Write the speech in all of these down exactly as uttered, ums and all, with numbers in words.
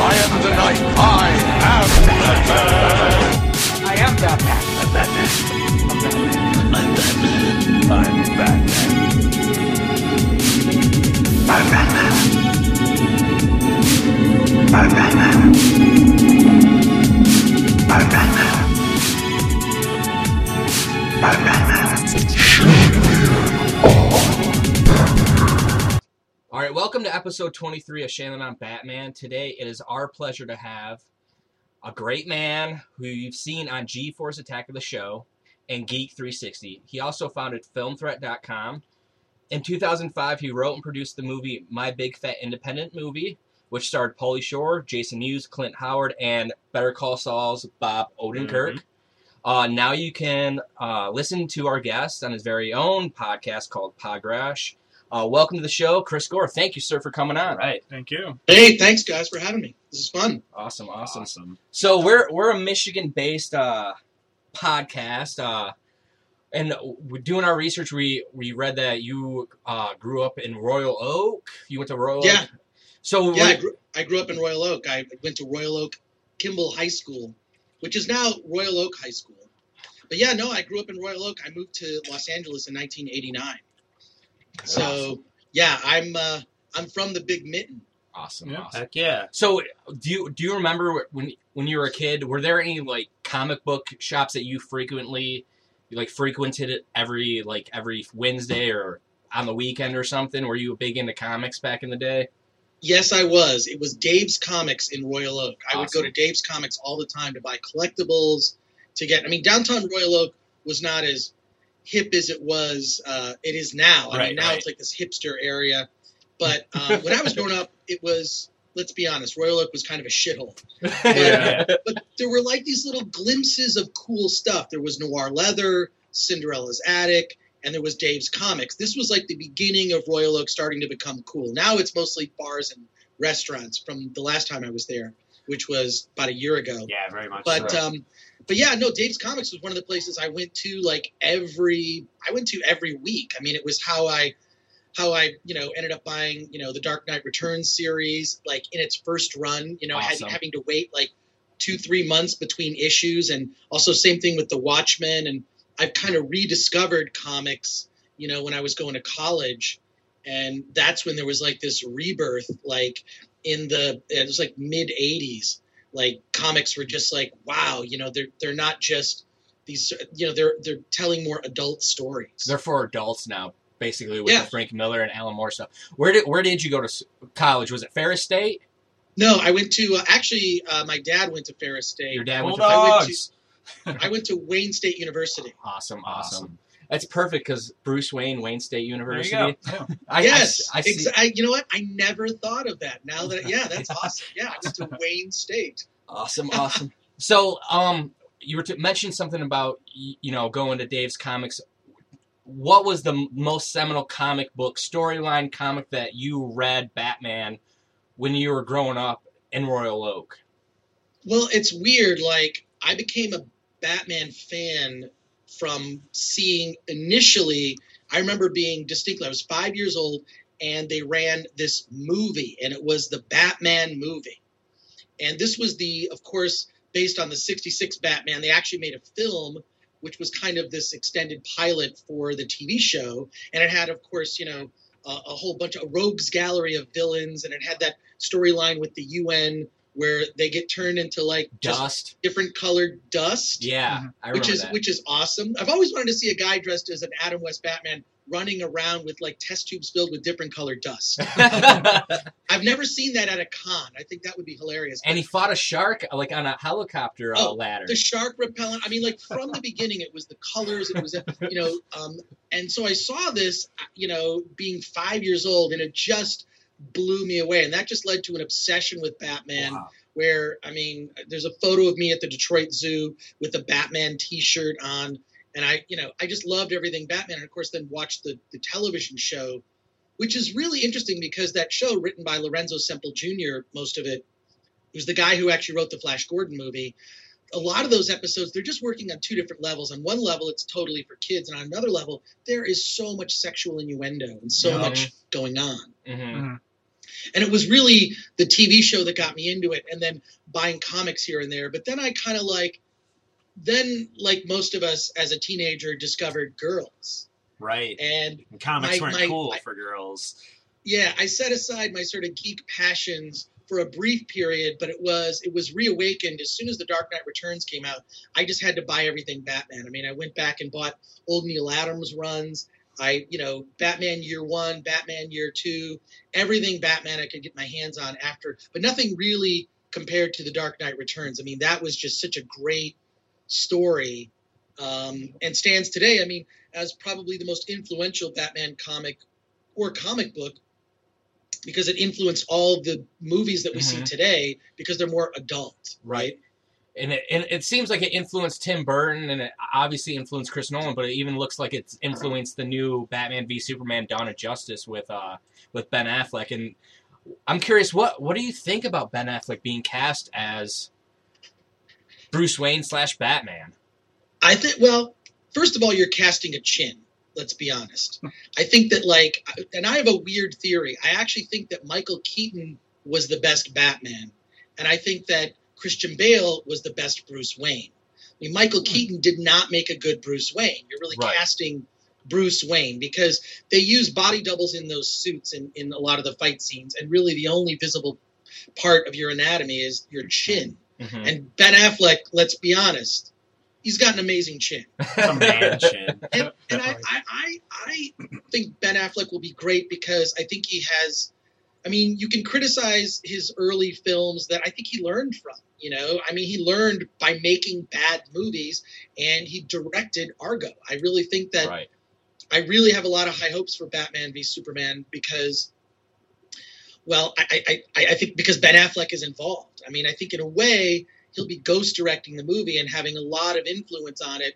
I am the Knight. I am Batman. I am Batman. I'm Batman. I'm Batman. I'm Batman. I'm Batman. I'm Batman. I'm Batman. Alright, welcome to episode twenty-three of Shannon on Batman. Today it is our pleasure to have a great man who you've seen on G four's Attack of the Show and Geek three sixty. He also founded Film threat dot com. In two thousand five, he wrote and produced the movie My Big Fat Independent Movie, which starred Pauly Shore, Jason Mewes, Clint Howard, and Better Call Saul's Bob Odenkirk. Mm-hmm. Uh, now you can uh, listen to our guest on his very own podcast called Podrash. Uh, welcome to the show, Chris Gore. Thank you, sir, for coming on. All right. Thank you. Hey, thanks, guys, for having me. This is fun. Awesome, awesome. awesome. So we're we're a Michigan-based uh, podcast, uh, and we're doing our research, we, we read that you uh, grew up in Royal Oak. You went to Royal yeah. Oak? So yeah, I grew, I grew up in Royal Oak. I went to Royal Oak Kimball High School, which is now Royal Oak High School. But yeah, no, I grew up in Royal Oak. I moved to Los Angeles in nineteen eighty-nine. So awesome. yeah, I'm uh, I'm from the Big Mitten. Awesome, yeah. awesome. Heck yeah. So do you do you remember when when you were a kid? Were there any like comic book shops that you frequently like frequented every like every Wednesday or on the weekend or something? Were you big into comics back in the day? Yes, I was. It was Dave's Comics in Royal Oak. Awesome. I would go to Dave's Comics all the time to buy collectibles, to get... I mean, downtown Royal Oak was not as hip as it was, uh, it is now. I right, mean, now right. It's like this hipster area. But um, when I was growing up, it was, let's be honest, Royal Oak was kind of a shithole. But, yeah. but there were like these little glimpses of cool stuff. There was Noir Leather, Cinderella's Attic, and there was Dave's Comics. This was like the beginning of Royal Oak starting to become cool. Now it's mostly bars and restaurants from the last time I was there, which was about a year ago. Yeah, very much but, so. Um, but yeah, no, Dave's Comics was one of the places I went to like every – I went to every week. I mean, it was how I, how I you know, ended up buying, you know, the Dark Knight Returns series like in its first run, you know, awesome. had, having to wait like two, three months between issues. And also same thing with The Watchmen, and I've kind of rediscovered comics, you know, when I was going to college, and that's when there was like this rebirth, like in the, it was like mid eighties, like comics were just like, wow, you know, they're, they're not just these, you know, they're, they're telling more adult stories. They're for adults now, basically with yeah. the Frank Miller and Alan Moore stuff. Where did, where did you go to college? Was it Ferris State? No, I went to, uh, actually, uh, my dad went to Ferris State. Your dad went to, I went to I went to Wayne State University. Awesome, awesome. That's perfect because Bruce Wayne, Wayne State University. There you go. Yeah. I, yes, I, I, see. I you know what? I never thought of that. Now that yeah, that's awesome. Yeah, I went to Wayne State. Awesome, awesome. So, um, you were to mention something about you know going to Dave's Comics. What was the most seminal comic book storyline comic that you read, Batman, when you were growing up in Royal Oak? Well, it's weird. Like I became a Batman fan from seeing initially, I remember being distinctly, I was five years old and they ran this movie and it was the Batman movie. And this was the, of course, based on the sixty-six Batman, they actually made a film, which was kind of this extended pilot for the T V show. And it had, of course, you know, a, a whole bunch of rogues gallery of villains. And it had that storyline with the U N where they get turned into like dust, different colored dust. Yeah, I remember which is that. Which is awesome. I've always wanted to see a guy dressed as an Adam West Batman running around with like test tubes filled with different colored dust. I've never seen that at a con. I think that would be hilarious. And he fought a shark like on a helicopter oh, ladder. The shark repellent. I mean, like from the beginning, it was the colors. It was you know, um, and so I saw this, you know, being five years old, and it just blew me away, and that just led to an obsession with Batman. Wow. Where I mean, there's a photo of me at the Detroit Zoo with a Batman T-shirt on, and I, you know, I just loved everything Batman. And of course, then watched the the television show, which is really interesting because that show, written by Lorenzo Semple Junior, most of it, who's the guy who actually wrote the Flash Gordon movie. A lot of those episodes, they're just working on two different levels. On one level, it's totally for kids. And on another level, there is so much sexual innuendo and so no. much going on. Mm-hmm. Mm-hmm. And it was really the T V show that got me into it, and then buying comics here and there. But then I kind of like, then like most of us as a teenager discovered girls. Right. And, and comics my, weren't my, cool I, for girls. Yeah. I set aside my sort of geek passions for a brief period, but it was, it was reawakened as soon as The Dark Knight Returns came out. I just had to buy everything Batman. I mean, I went back and bought old Neil Adams runs. I, you know, Batman Year One, Batman Year Two, everything Batman I could get my hands on after, but nothing really compared to The Dark Knight Returns. I mean, that was just such a great story, um, and stands today, I mean, as probably the most influential Batman comic or comic book, because it influenced all the movies that we mm-hmm. see today because they're more adult. Right. And it, and it seems like it influenced Tim Burton, and it obviously influenced Chris Nolan, but it even looks like it's influenced the new Batman v Superman Dawn of Justice with uh with Ben Affleck. And I'm curious, what what do you think about Ben Affleck being cast as Bruce Wayne slash Batman? I think, well, first of all, you're casting a chin. Let's be honest. I think that, like, and I have a weird theory. I actually think that Michael Keaton was the best Batman, and I think that Christian Bale was the best Bruce Wayne. I mean, Michael Keaton did not make a good Bruce Wayne. You're really right. casting Bruce Wayne because they use body doubles in those suits in, in a lot of the fight scenes, and really the only visible part of your anatomy is your chin. Mm-hmm. And Ben Affleck, let's be honest, he's got an amazing chin. A man chin. And, and I, I, I, I think Ben Affleck will be great because I think he has... I mean, you can criticize his early films that I think he learned from, you know. I mean, he learned by making bad movies, and he directed Argo. I really think that right. I really have a lot of high hopes for Batman v Superman because, well, I, I, I, I think because Ben Affleck is involved. I mean, I think in a way he'll be ghost directing the movie and having a lot of influence on it.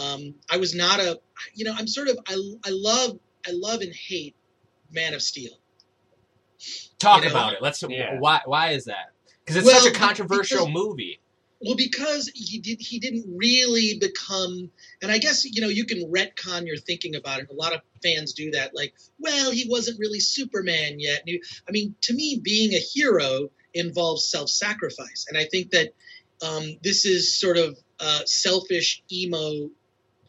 Um, I was not a, you know, I'm sort of, I, I love, I love and hate Man of Steel. Talk you know, about it. Let's. Yeah. Why? Why is that? Because it's well, such a controversial because, movie. Well, because he did. He didn't really become. And I guess you know you can retcon your thinking about it. A lot of fans do that. Like, well, he wasn't really Superman yet. I mean, to me, being a hero involves self-sacrifice, and I think that um, this is sort of uh, selfish emo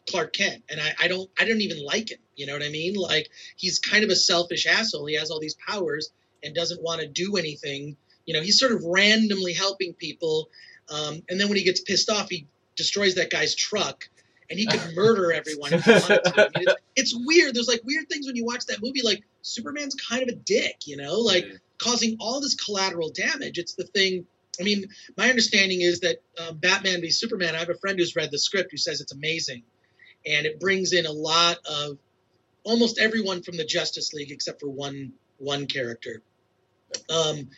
Clark Kent, and I, I don't. I don't even like him. You know what I mean? Like, he's kind of a selfish asshole. He has all these powers and doesn't want to do anything. You know, he's sort of randomly helping people. Um, and then when he gets pissed off, he destroys that guy's truck, and he could murder everyone if he wanted to. I mean, it's, it's weird. There's, like, weird things when you watch that movie. Like, Superman's kind of a dick, you know? Like, mm-hmm. causing all this collateral damage. It's the thing. I mean, my understanding is that uh, Batman v Superman, I have a friend who's read the script who says it's amazing. And it brings in a lot of almost everyone from the Justice League except for one one character. Um,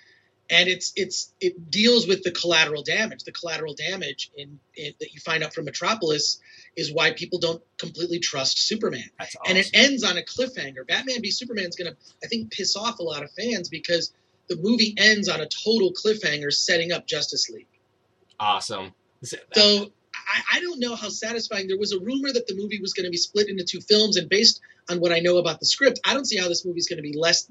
and it's it's it deals with the collateral damage. The collateral damage in, in that you find out from Metropolis is why people don't completely trust Superman. That's awesome. And it ends on a cliffhanger. Batman v Superman's going to, I think, piss off a lot of fans because the movie ends on a total cliffhanger setting up Justice League. Awesome. So I, I don't know how satisfying. There was a rumor that the movie was going to be split into two films, and based on what I know about the script, I don't see how this movie is going to be less.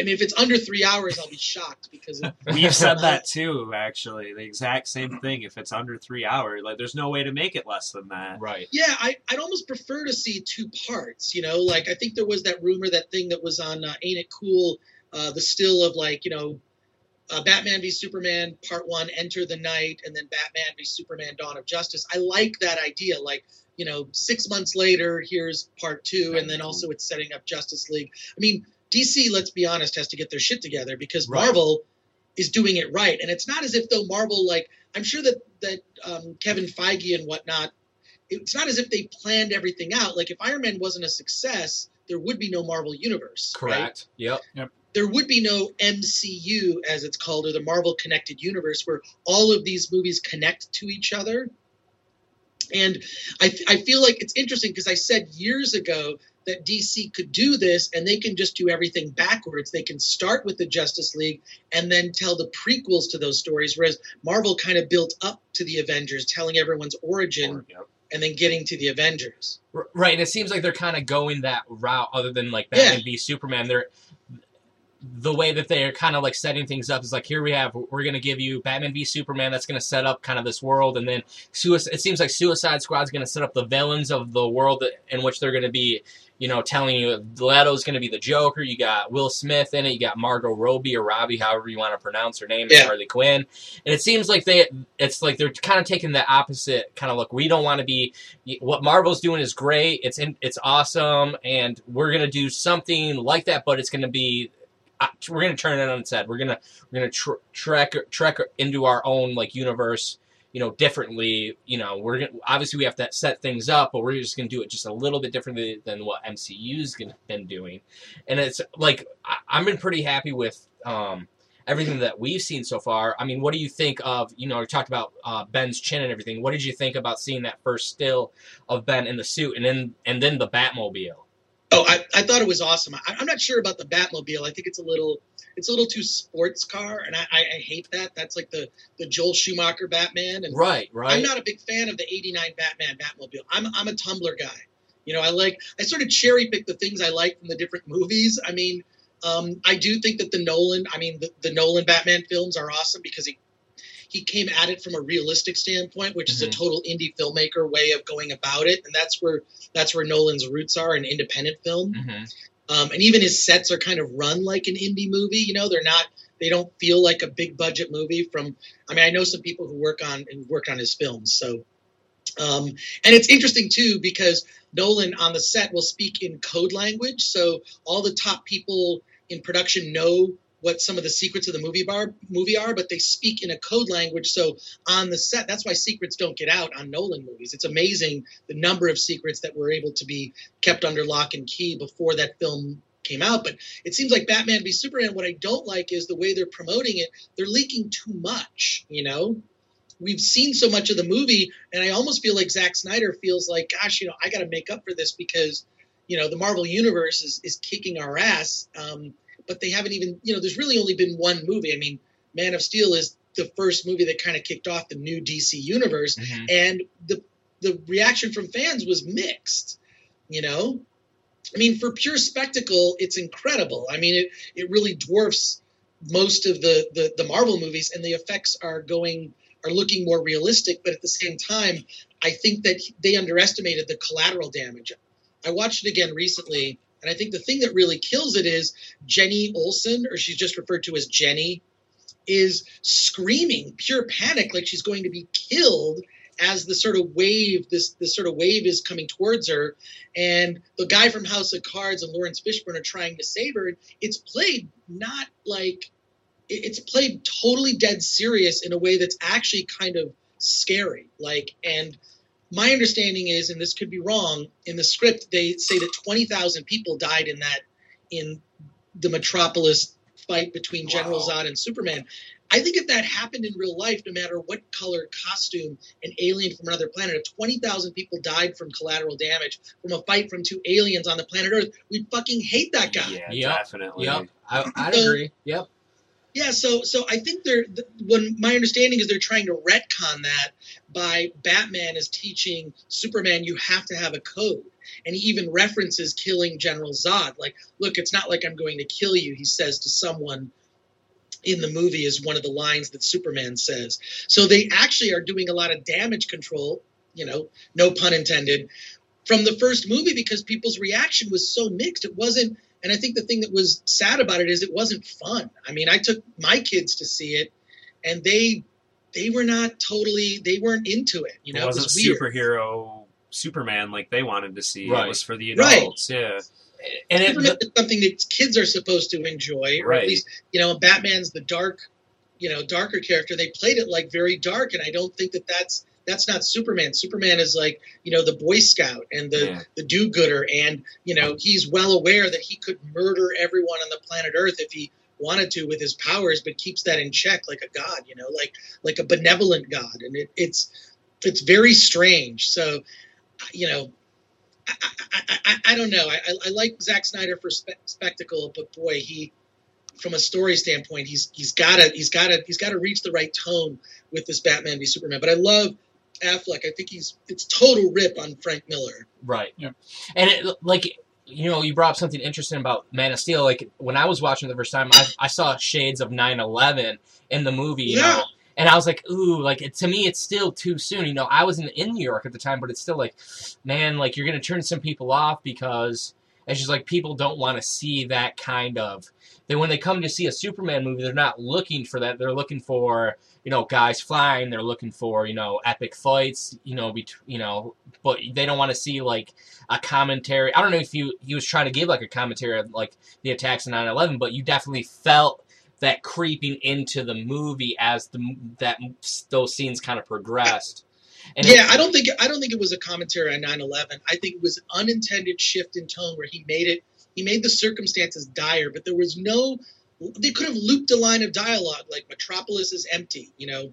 I mean, if it's under three hours, I'll be shocked because it, we've said that too. Actually, the exact same thing. If it's under three hours, like there's no way to make it less than that. Right? Yeah, I, I'd almost prefer to see two parts. You know, like I think there was that rumor, that thing that was on uh, Ain't It Cool, uh, the still of like you know. Uh, Batman v Superman Part One, Enter the Night, and then Batman v Superman Dawn of Justice. I like that idea. Like, you know, six months later, here's Part Two, and then also it's setting up Justice League. I mean, D C, let's be honest, has to get their shit together because right. Marvel is doing it right, and it's not as if though Marvel, like, I'm sure that that um, Kevin Feige and whatnot, it's not as if they planned everything out. Like, if Iron Man wasn't a success, there would be no Marvel Universe. Correct. Right? Yep. Yep. There would be no M C U, as it's called, or the Marvel Connected Universe, where all of these movies connect to each other. And I, th- I feel like it's interesting because I said years ago that D C could do this, and they can just do everything backwards. They can start with the Justice League and then tell the prequels to those stories, whereas Marvel kind of built up to the Avengers, telling everyone's origin and then getting to the Avengers. Right, and it seems like they're kind of going that route other than like Batman yeah. v Superman. They're... the way that they're kind of like setting things up is like, here we have, we're going to give you Batman v Superman. That's going to set up kind of this world. And then suicide, it seems like Suicide Squad is going to set up the villains of the world that, in which they're going to be, you know, telling you Leto's going to be the Joker. You got Will Smith in it. You got Margot Robbie or Robbie, however you want to pronounce her name, yeah. Harley Quinn. And it seems like they, it's like they're kind of taking the opposite kind of look. We don't want to be, what Marvel's doing is great. It's in, it's awesome. And we're going to do something like that, but it's going to be, we're going to turn it on its head. We're going to, we're going to tr- trek, trek into our own like universe, you know, differently. You know, we're gonna, obviously we have to set things up, but we're just going to do it just a little bit differently than what M C U's gonna, been doing. And it's like, I, I've been pretty happy with, um, everything that we've seen so far. I mean, what do you think of, you know, we talked about uh, Ben's chin and everything. What did you think about seeing that first still of Ben in the suit and then, and then the Batmobile? Oh, I, I thought it was awesome. I, I'm not sure about the Batmobile. I think it's a little, it's a little too sports car, and I, I, I hate that. That's like the, the Joel Schumacher Batman. And right, right. I'm not a big fan of the eighty-nine Batman Batmobile. I'm I'm a Tumblr guy. You know, I like I sort of cherry pick the things I like from the different movies. I mean, um, I do think that the Nolan, I mean, the, the Nolan Batman films are awesome because he he came at it from a realistic standpoint, which mm-hmm. is a total indie filmmaker way of going about it, and that's where that's where Nolan's roots are in independent film. Mm-hmm. Um, and even his sets are kind of run like an indie movie. You know, they're not, they don't feel like a big budget movie from, I mean, I know some people who work on, who worked on his films. So, um, and it's interesting too, because Nolan on the set will speak in code language. So all the top people in production know what some of the secrets of the movie bar movie are, but they speak in a code language. So on the set, that's why secrets don't get out on Nolan movies. It's amazing the number of secrets that were able to be kept under lock and key before that film came out. But it seems like Batman v Superman, what I don't like is the way they're promoting it. They're leaking too much, you know? We've seen so much of the movie, and I almost feel like Zack Snyder feels like, gosh, you know, I got to make up for this because, you know, the Marvel Universe is, is kicking our ass. Um, But they haven't even, you know, there's really only been one movie. I mean, Man of Steel is the first movie that kind of kicked off the new D C universe. Mm-hmm. And the the reaction from fans was mixed, you know? I mean, for pure spectacle, it's incredible. I mean, it, it really dwarfs most of the, the, the Marvel movies, and the effects are going, are looking more realistic. But at the same time, I think that they underestimated the collateral damage. I watched it again recently. And I think the thing that really kills it is Jenny Olsen, or she's just referred to as Jenny, is screaming pure panic like she's going to be killed as the sort of wave, this this sort of wave is coming towards her. And the guy from House of Cards and Lawrence Fishburne are trying to save her. It's played not like – it's played totally dead serious in a way that's actually kind of scary. Like, and – my understanding is, and this could be wrong, in the script they say that twenty thousand people died in that, in the Metropolis fight between General wow. Zod and Superman. I think if that happened in real life, no matter what color, costume, an alien from another planet, if twenty thousand people died from collateral damage from a fight from two aliens on the planet Earth, we'd fucking hate that guy. Yeah, yep. definitely. Yep. I, I'd so, agree. Yep. Yeah, so so I think they're when my understanding is they're trying to retcon that by Batman is teaching Superman you have to have a code, and he even references killing General Zod. Like, look, it's not like I'm going to kill you, he says to someone in the movie is one of the lines that Superman says. So they actually are doing a lot of damage control, you know, no pun intended, from the first movie because people's reaction was so mixed. It wasn't. And I think the thing that was sad about it is it wasn't fun. I mean, I took my kids to see it, and they they were not totally, they weren't into it. You know, it wasn't it was weird. Superhero Superman like they wanted to see. Right. It was for the adults, right. yeah. And Superman it, is something that kids are supposed to enjoy, or right. at least, you know, Batman's the dark, you know, darker character. They played it like very dark, and I don't think that that's. That's not Superman. Superman is like, you know, the Boy Scout and the, yeah. the do-gooder. And, you know, he's well aware that he could murder everyone on the planet Earth if he wanted to with his powers, but keeps that in check like a god, you know, like like a benevolent god. And it, it's it's very strange. So, you know, I, I, I, I don't know. I, I like Zack Snyder for spe- spectacle, but boy, he... from a story standpoint, he's he's gotta he's gotta he's gotta reach the right tone with this Batman v Superman. But I love Affleck. I think he's it's total rip on Frank Miller. Right. Yeah. And it, like you know, you brought up something interesting about Man of Steel. Like, when I was watching the first time, I, I saw shades of nine eleven in the movie, you yeah. know. And I was like, ooh, like, it, to me, it's still too soon. You know, I wasn't in New York at the time, but it's still like, man, like, you're going to turn some people off because it's just like people don't want to see that kind of. Then when they come to see a Superman movie, they're not looking for that. They're looking for, you know, guys flying. They're looking for, you know, epic fights, you know, bet- you know, but they don't want to see, like, a commentary. I don't know if you he was trying to give, like, a commentary on, like, the attacks on nine eleven, but you definitely felt that creeping into the movie as the that those scenes kind of progressed. And yeah, it, I don't think I don't think it was a commentary on nine eleven. I think it was an unintended shift in tone where he made it. He made the circumstances dire, but there was no. They could have looped a line of dialogue like Metropolis is empty, you know.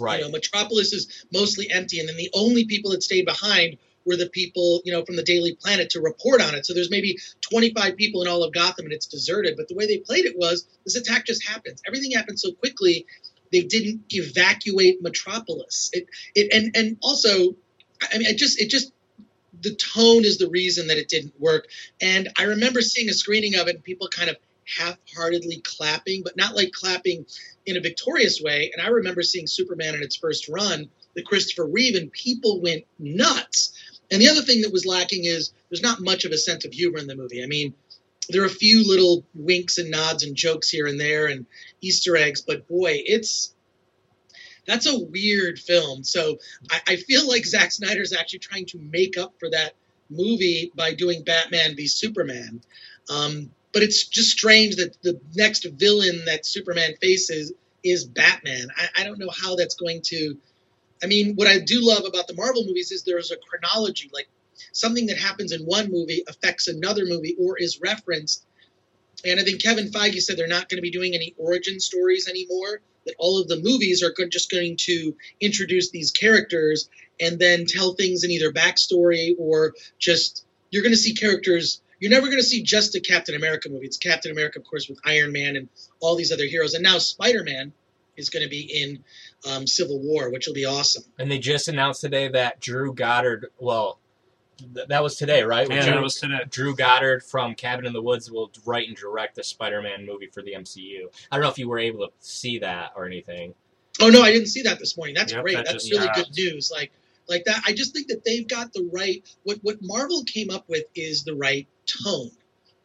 Right. You know, Metropolis is mostly empty, and then the only people that stayed behind were the people, you know, from the Daily Planet to report on it. So there's maybe twenty-five people in all of Gotham, and it's deserted. But the way they played it was, this attack just happens. Everything happened so quickly, they didn't evacuate Metropolis. It, it, and and also, I mean, it just, it just, the tone is the reason that it didn't work. And I remember seeing a screening of it, and people kind of half-heartedly clapping, but not like clapping in a victorious way. And I remember seeing Superman in its first run, the Christopher Reeve, and people went nuts. And the other thing that was lacking is there's not much of a sense of humor in the movie. I mean, there are a few little winks and nods and jokes here and there and Easter eggs, but boy, it's that's a weird film. So I, I feel like Zack Snyder's actually trying to make up for that movie by doing Batman v Superman. Um, but it's just strange that the next villain that Superman faces is Batman. I, I don't know how that's going to. I mean, what I do love about the Marvel movies is there's a chronology, like something that happens in one movie affects another movie or is referenced. And I think Kevin Feige said they're not going to be doing any origin stories anymore, that all of the movies are just going to introduce these characters and then tell things in either backstory or just you're going to see characters. You're never going to see just a Captain America movie. It's Captain America, of course, with Iron Man and all these other heroes. And now Spider-Man is going to be in um, Civil War, which will be awesome. And they just announced today that Drew Goddard, well, th- that was today, right? Yeah, Drew, that was today. Drew Goddard from Cabin in the Woods will write and direct the Spider-Man movie for the M C U. I don't know if you were able to see that or anything. Oh, no, I didn't see that this morning. That's yep, great. That That's really got... good news. Like, like that. I just think that they've got the right, what, what Marvel came up with is the right tone.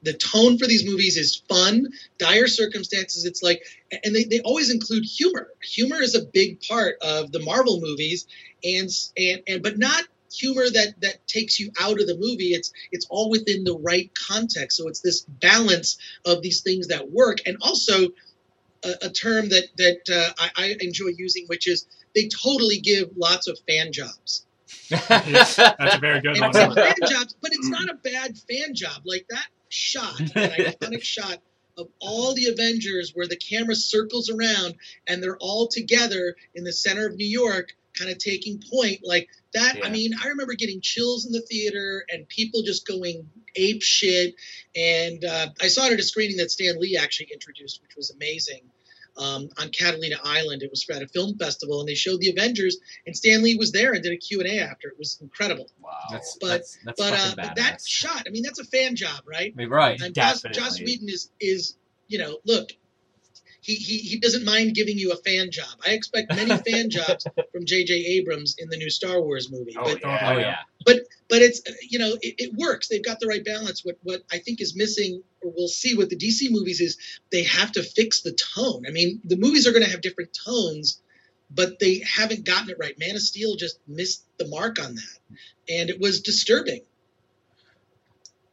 The tone for these movies is fun, dire circumstances. It's like, and they, they always include humor. Humor is a big part of the Marvel movies, and and, and but not humor that, that takes you out of the movie. It's it's all within the right context. So it's this balance of these things that work, and also a, a term that that uh, I, I enjoy using, which is they totally give lots of fan jobs. Yes, that's a very good one. It's fan jobs, but it's not a bad fan job like that. Shot, an iconic shot of all the Avengers where the camera circles around and they're all together in the center of New York, kind of taking point like that. Yeah. I mean, I remember getting chills in the theater and people just going ape shit. And uh, I saw it at a screening that Stan Lee actually introduced, which was amazing. Um, on Catalina Island, it was at a film festival, and they showed the Avengers, and Stan Lee was there and did a Q and A after. It was incredible. Wow, that's, but that's, that's but, uh, but that shot, I mean, that's a fan job, right? I mean, right, and definitely. Joss, Joss Whedon is is you know, look, he he he doesn't mind giving you a fan job. I expect many fan jobs from J J Abrams in the new Star Wars movie. Oh, but, yeah. Oh, yeah. But but it's you know it, it works. They've got the right balance. What what I think is missing, or we'll see with the D C movies, is they have to fix the tone. I mean, the movies are going to have different tones, but they haven't gotten it right. Man of Steel just missed the mark on that, and it was disturbing.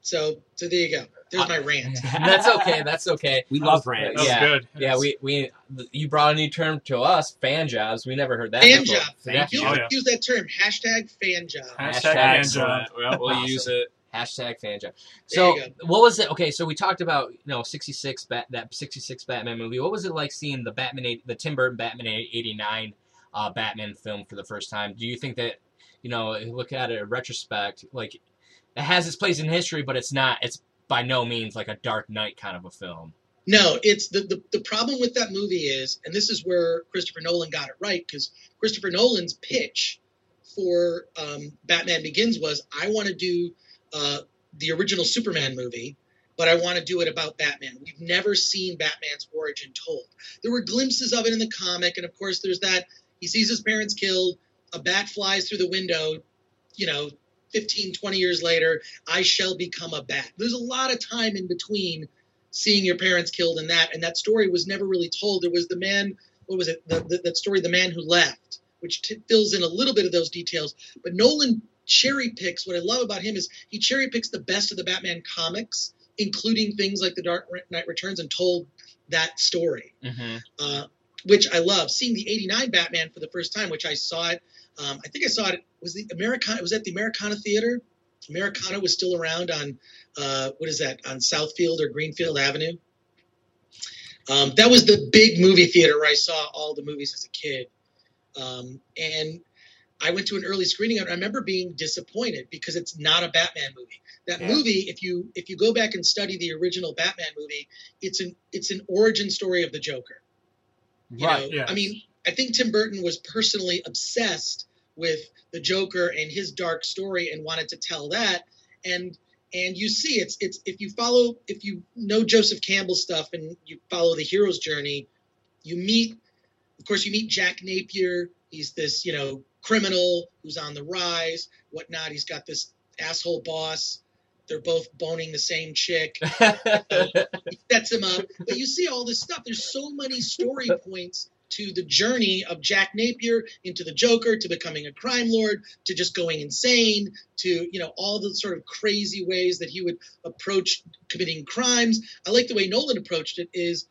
So so there you go. There's my rant. That's okay. That's okay. We love rants. That's yeah, good. Yeah, we, we you brought a new term to us, fan jobs. We never heard that. Fan before. Job. Thank you. Oh, yeah. Use that term. Hashtag fan job. Hashtag, Hashtag fan job. Well, we'll awesome. Use it. Hashtag fan job. So what was it? Okay, so we talked about you know sixty-six bat, that sixty-six Batman movie. What was it like seeing the Batman the Tim Burton Batman eighty-nine uh, Batman film for the first time? Do you think that you know look at it in retrospect, like it has its place in history, but it's not. It's by no means like a Dark Knight kind of a film. No, it's the, the, the problem with that movie is, and this is where Christopher Nolan got it right, because Christopher Nolan's pitch for um, Batman Begins was, I want to do uh, the original Superman movie, but I want to do it about Batman. We've never seen Batman's origin told. There were glimpses of it in the comic, and of course there's that, he sees his parents killed, a bat flies through the window, you know, fifteen, twenty years later, I shall become a bat. There's a lot of time in between seeing your parents killed and that, and that story was never really told. It was the man, what was it, the, the, that story, The Man Who Left, which t- fills in a little bit of those details. But Nolan cherry picks, what I love about him is he cherry picks the best of the Batman comics, including things like The Dark Knight Returns, and told that story, mm-hmm. uh, which I love. Seeing the eighty-nine Batman for the first time, which I saw it, um, I think I saw it, was the Americana, it was at the Americana Theater. Americana was still around on, uh, what is that, on Southfield or Greenfield Avenue. Um, that was the big movie theater where I saw all the movies as a kid. Um, and I went to an early screening, and I remember being disappointed because it's not a Batman movie. That yeah. movie, if you if you go back and study the original Batman movie, it's an it's an origin story of the Joker. You right. know? Yeah. I mean, I think Tim Burton was personally obsessed with the Joker and his dark story and wanted to tell that. And and you see, it's it's if you follow if you know Joseph Campbell's stuff and you follow the hero's journey, you meet, of course, you meet Jack Napier. He's this, you know, criminal who's on the rise, whatnot. He's got this asshole boss. They're both boning the same chick. He sets him up. But you see all this stuff. There's so many story points to the journey of Jack Napier into the Joker, to becoming a crime lord, to just going insane, to, you know, all the sort of crazy ways that he would approach committing crimes. I like the way Nolan approached it is,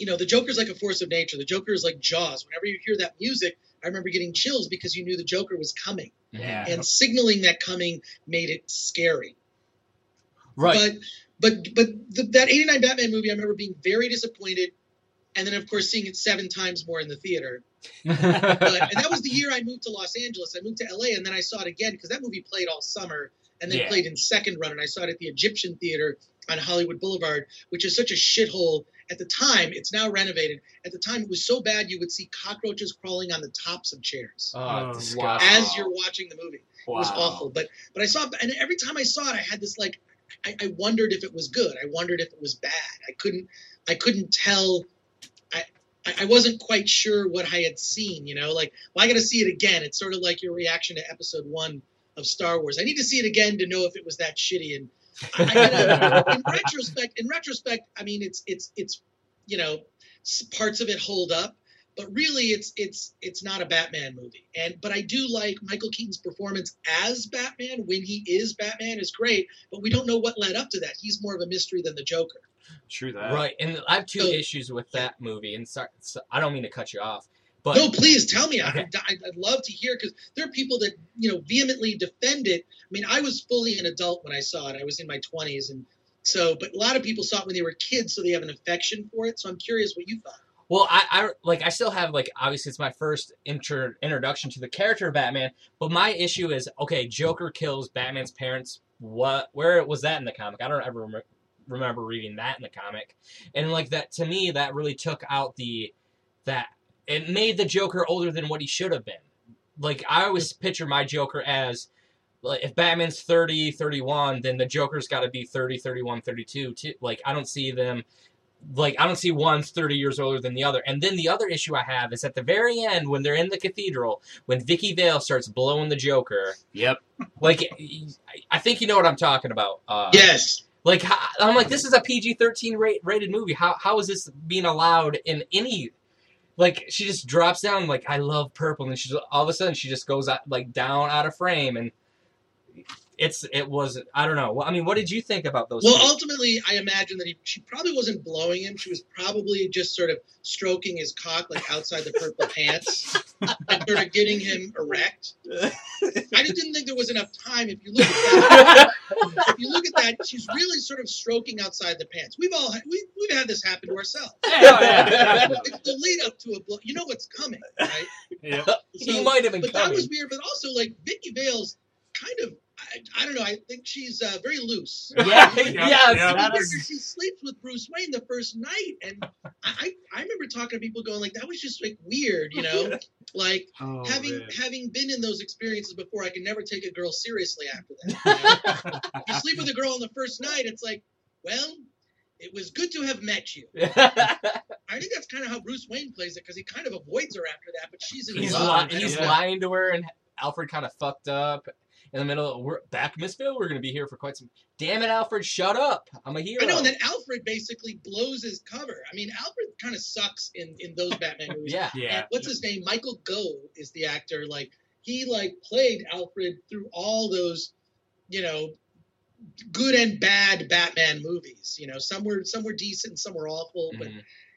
you know, the Joker's like a force of nature. The Joker is like Jaws. Whenever you hear that music, I remember getting chills because you knew the Joker was coming. Yeah. And signaling that coming made it scary. Right. But but but the, that eighty-nine Batman movie, I remember being very disappointed. And then, of course, seeing it seven times more in the theater. but, and that was the year I moved to Los Angeles. I moved to L A, and then I saw it again because that movie played all summer and then yeah. played in second run. And I saw it at the Egyptian Theater on Hollywood Boulevard, which is such a shithole. At the time, it's now renovated. At the time, it was so bad you would see cockroaches crawling on the tops of chairs oh, as wow. you're watching the movie. Wow. It was awful. But but I saw it, and every time I saw it, I had this like I, I wondered if it was good. I wondered if it was bad. I couldn't I couldn't tell. I I wasn't quite sure what I had seen. You know, like well, I got to see it again. It's sort of like your reaction to Episode One of Star Wars. I need to see it again to know if it was that shitty and. I, I mean, in retrospect, in retrospect, I mean, it's it's it's you know, parts of it hold up, but really, it's it's it's not a Batman movie. And but I do like Michael Keaton's performance as Batman when he is Batman is great. But we don't know what led up to that. He's more of a mystery than the Joker. True that. Right, and I have two so, issues with that movie. And sorry, so I don't mean to cut you off. But, no, please tell me. Okay. I'd, I'd love to hear because there are people that, you know, vehemently defend it. I mean, I was fully an adult when I saw it. I was in my twenties. And so, but a lot of people saw it when they were kids, so they have an affection for it. So I'm curious what you thought. Well, I, I like, I still have, like, obviously it's my first inter- introduction to the character of Batman. But my issue is, okay, Joker kills Batman's parents. What? Where was that in the comic? I don't ever rem- remember reading that in the comic. And, like, that, to me, that really took out the, that... It made the Joker older than what he should have been. Like, I always picture my Joker as, like, if Batman's thirty, thirty-one, then the Joker's got to be thirty, thirty-one, thirty-two. Too. Like, I don't see them, like, I don't see one's thirty years older than the other. And then the other issue I have is at the very end, when they're in the cathedral, when Vicky Vale starts blowing the Joker. Yep. Like, I think you know what I'm talking about. Uh, yes. Like, I'm like, this is a P G thirteen rated movie. How How is this being allowed in any... Like, she just drops down, like, I love purple, and she's all of a sudden she just goes, out, like, down out of frame, and it's, it was, I don't know. I mean, what did you think about those Well, things? Ultimately, I imagine that he, she probably wasn't blowing him. She was probably just sort of stroking his cock, like, outside the purple pants, and sort of getting him erect. I just didn't think there was enough time. If you look at that, if you look at that, she's really sort of stroking outside the pants. We've all, we, we've had this happen to ourselves. Oh, yeah. It's the lead up to a blow. You know what's coming, right? Yeah. So, he might have been but coming. But that was weird. But also, like, Vicky Vale's kind of, I, I don't know, I think she's uh, very loose. Yeah, yeah. yeah, yeah is... She sleeps with Bruce Wayne the first night, and I, I remember talking to people going, like, that was just, like, weird, you know? Like oh, having man. having been in those experiences before, I can never take a girl seriously after that. You know? If you sleep with a girl on the first night, it's like, well, it was good to have met you. I think that's kind of how Bruce Wayne plays it, because he kind of avoids her after that, but she's in he's love. Li- and he's yeah. lying to her, and Alfred kind of fucked up. In the middle, we're back, Missville. We're going to be here for quite some... Damn it, Alfred, shut up. I'm a hero. I know, and then Alfred basically blows his cover. I mean, Alfred kind of sucks in, in those Batman movies. yeah. yeah. And what's his name? Michael Goh is the actor. Like, he, like, played Alfred through all those, you know, good and bad Batman movies. You know, some were, some were decent and some were awful, mm-hmm. but...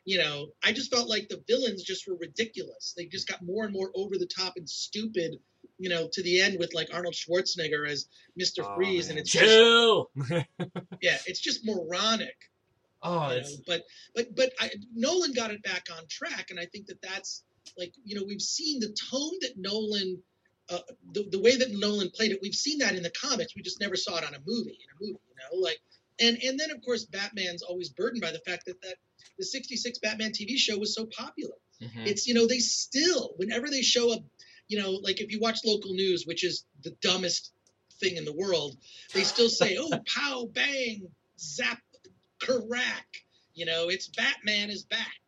You know, I just felt like the villains just were ridiculous. They just got more and more over the top and stupid, you know, to the end with, like, Arnold Schwarzenegger as Mister oh, Freeze. Man. And it's Chill! Just, yeah, it's just moronic. Oh, you know? But but, but I, Nolan got it back on track, and I think that that's, like, you know, we've seen the tone that Nolan, uh, the, the way that Nolan played it, we've seen that in the comics. We just never saw it on a movie, in a movie, you know? Like, and, and then, of course, Batman's always burdened by the fact that that, the sixty-six Batman T V show was so popular. Mm-hmm. It's, you know, they still, whenever they show up, you know, like if you watch local news, which is the dumbest thing in the world, they still say, oh, pow, bang, zap, crack. You know, it's Batman is back.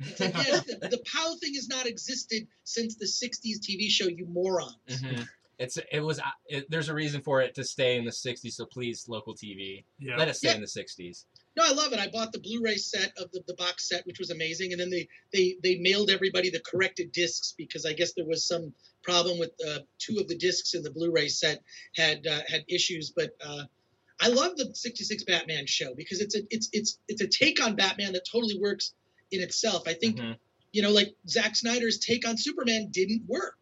It's like, yes, the, the pow thing has not existed since the sixties T V show, you morons. Mm-hmm. It's it was it, there's a reason for it to stay in the sixties, so please, local T V, yep. let us stay yep. in the sixties. No, I love it. I bought the Blu-ray set of the, the box set, which was amazing. And then they, they, they mailed everybody the corrected discs because I guess there was some problem with uh, two of the discs in the Blu-ray set had uh, had issues. But uh, I love the sixty-six Batman show because it's a it's it's it's a take on Batman that totally works in itself. I think, mm-hmm. you know, like Zack Snyder's take on Superman didn't work.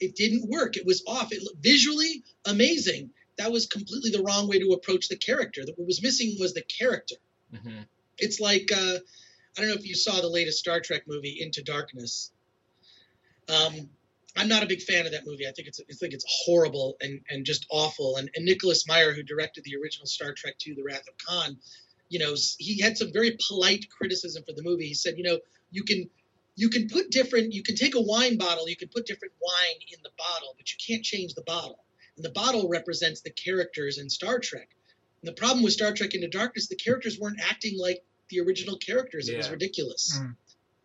It didn't work. It was off. It looked visually amazing. That was completely the wrong way to approach the character. What was missing was the character. Mm-hmm. It's like uh, I don't know if you saw the latest Star Trek movie, Into Darkness. Um, I'm not a big fan of that movie. I think it's I think it's horrible and, and just awful. And, and Nicholas Meyer, who directed the original Star Trek two, The Wrath of Khan, you know, he had some very polite criticism for the movie. He said, you know, you can you can put different, you can take a wine bottle, you can put different wine in the bottle, but you can't change the bottle. And the bottle represents the characters in Star Trek. The problem with Star Trek Into Darkness, the characters weren't acting like the original characters. Yeah. It was ridiculous. Mm.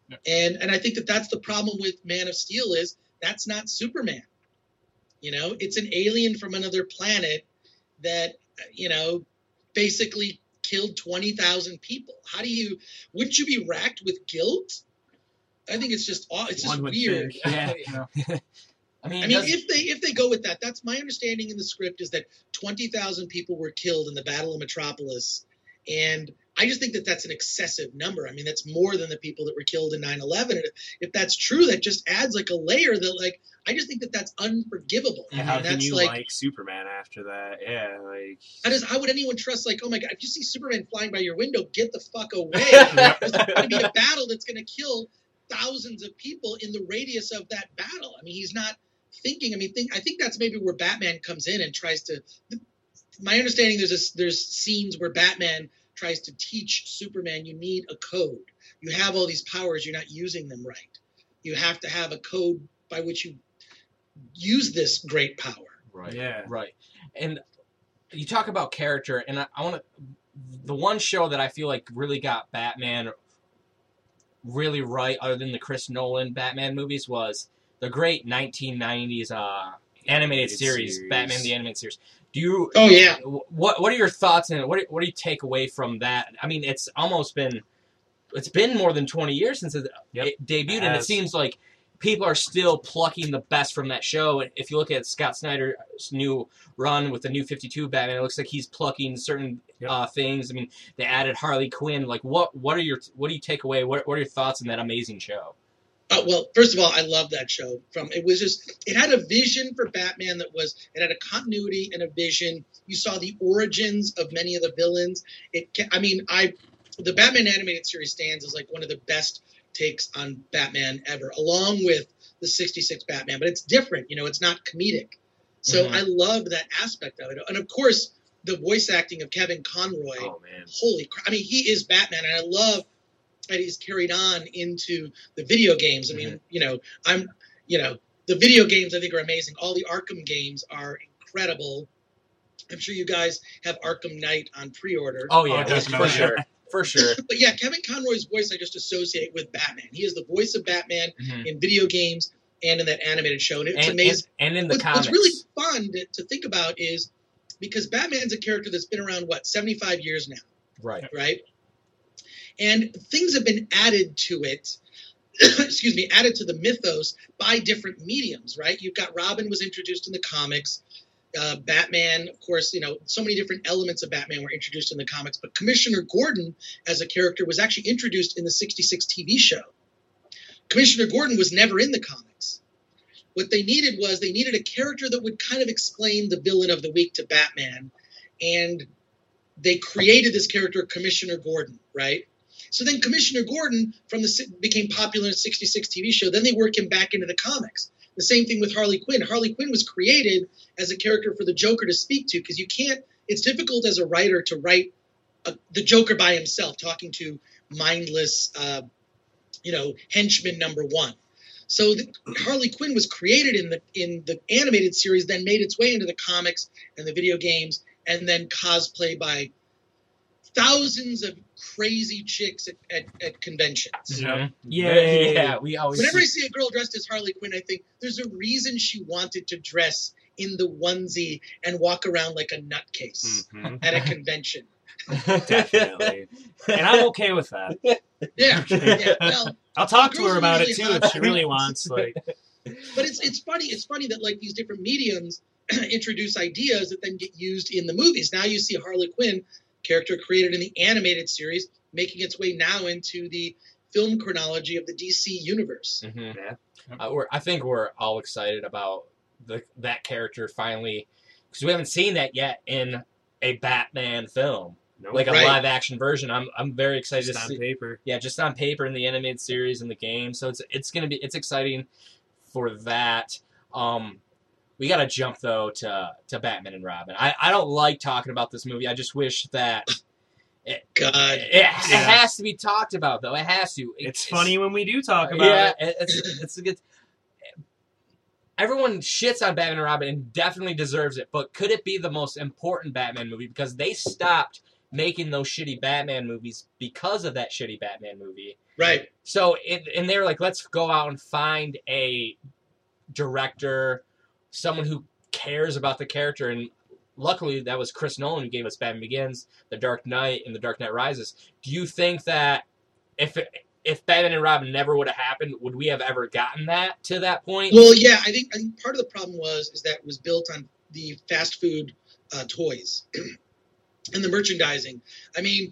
Yeah. And and I think that that's the problem with Man of Steel is that's not Superman. You know, it's an alien from another planet that, you know, basically killed twenty thousand people. How do you – wouldn't you be racked with guilt? I think it's just it's just weird. Yeah. yeah. I mean, I mean if they if they go with that, that's my understanding in the script is that twenty thousand people were killed in the Battle of Metropolis. And I just think that that's an excessive number. I mean, that's more than the people that were killed in nine eleven. And if that's true, that just adds like a layer that like, I just think that that's unforgivable. Yeah, I mean, how that's can you like, like Superman after that? Yeah, like... How, does, how would anyone trust, like, oh my God, if you see Superman flying by your window, get the fuck away. There's going to be a battle that's going to kill thousands of people in the radius of that battle. I mean, he's not... Thinking, I mean, think, I think that's maybe where Batman comes in and tries to. My understanding, there's a, there's scenes where Batman tries to teach Superman you need a code. You have all these powers, you're not using them right. You have to have a code by which you use this great power. Right. Yeah. Right. And you talk about character, and I, I want to. The one show that I feel like really got Batman really right, other than the Chris Nolan Batman movies, was. The great nineteen nineties uh, animated series, series, Batman the Animated Series. Do you? Oh yeah. What What are your thoughts and what What do you take away from that? I mean, it's almost been, it's been more than twenty years since it, yep. it debuted, it and it seems like people are still plucking the best from that show. If you look at Scott Snyder's new run with the New fifty-two Batman, it looks like he's plucking certain yep. uh, things. I mean, they added Harley Quinn. Like, what What are your What do you take away? What What are your thoughts on that amazing show? Oh, well, first of all, I love that show. From it was just it had a vision for Batman that was it had a continuity and a vision. You saw the origins of many of the villains. It I mean, I the Batman animated series stands as like one of the best takes on Batman ever, along with the sixty-six Batman. But it's different, you know. It's not comedic, so mm-hmm. I loved that aspect of it. And of course, the voice acting of Kevin Conroy. Oh man, holy crap! I mean, he is Batman, and I love. That he's carried on into the video games. I mean, mm-hmm. you know, I'm, you know, the video games, I think, are amazing. All the Arkham games are incredible. I'm sure you guys have Arkham Knight on pre-order. Oh, yeah, oh, for sure. For sure. But, yeah, Kevin Conroy's voice I just associate with Batman. He is the voice of Batman mm-hmm. in video games and in that animated show. And it's and, amazing. And, and in the what, comics. What's really fun to, to think about is, because Batman's a character that's been around, what, seventy-five years now? Right. Right? And things have been added to it. excuse me, added to the mythos by different mediums, right? You've got Robin was introduced in the comics. Uh, Batman, of course, you know, so many different elements of Batman were introduced in the comics. But Commissioner Gordon as a character was actually introduced in the sixty-six T V show. Commissioner Gordon was never in the comics. What they needed was they needed a character that would kind of explain the villain of the week to Batman. And they created this character, Commissioner Gordon, right? So then Commissioner Gordon from the became popular in the sixty-six T V show. Then they worked him back into the comics. The same thing with Harley Quinn. Harley Quinn was created as a character for the Joker to speak to because you can't – it's difficult as a writer to write a, the Joker by himself talking to mindless, uh, you know, henchman number one. So the, Harley Quinn was created in the in the animated series, then made its way into the comics and the video games, and then cosplay by – thousands of crazy chicks at, at, at conventions. Yeah, yeah, yeah. We always. Whenever see. I see a girl dressed as Harley Quinn, I think there's a reason she wanted to dress in the onesie and walk around like a nutcase mm-hmm. at a convention. Definitely, and I'm okay with that. Yeah, yeah. Well, I'll talk to her about it too if she really wants. Like, but it's it's funny. It's funny that like these different mediums introduce ideas that then get used in the movies. Now you see Harley Quinn. Character created in the animated series, making its way now into the film chronology of the D C universe. Mm-hmm. Yeah. Uh, we're, I think we're all excited about the, that character finally, because we haven't seen that yet in a Batman film, nope. like a right. live action version. I'm I'm very excited. Just to on see, paper, yeah, just on paper in the animated series and the game. So it's it's gonna be it's exciting for that. Um, We gotta jump though to to Batman and Robin. I, I don't like talking about this movie. I just wish that it, God, it, it, yeah. it has to be talked about though. It has to. It, it's, it's funny when we do talk about yeah, it. Yeah, it's it's a good. Everyone shits on Batman and Robin and definitely deserves it. But could it be the most important Batman movie because they stopped making those shitty Batman movies because of that shitty Batman movie? Right. So it, and they were like, let's go out and find a director. Someone who cares about the character, and luckily that was Chris Nolan who gave us Batman Begins, The Dark Knight, and The Dark Knight Rises. Do you think that if it, if Batman and Robin never would have happened, would we have ever gotten that to that point? Well, yeah, I think, I think part of the problem was is that it was built on the fast food uh, toys and the merchandising. I mean,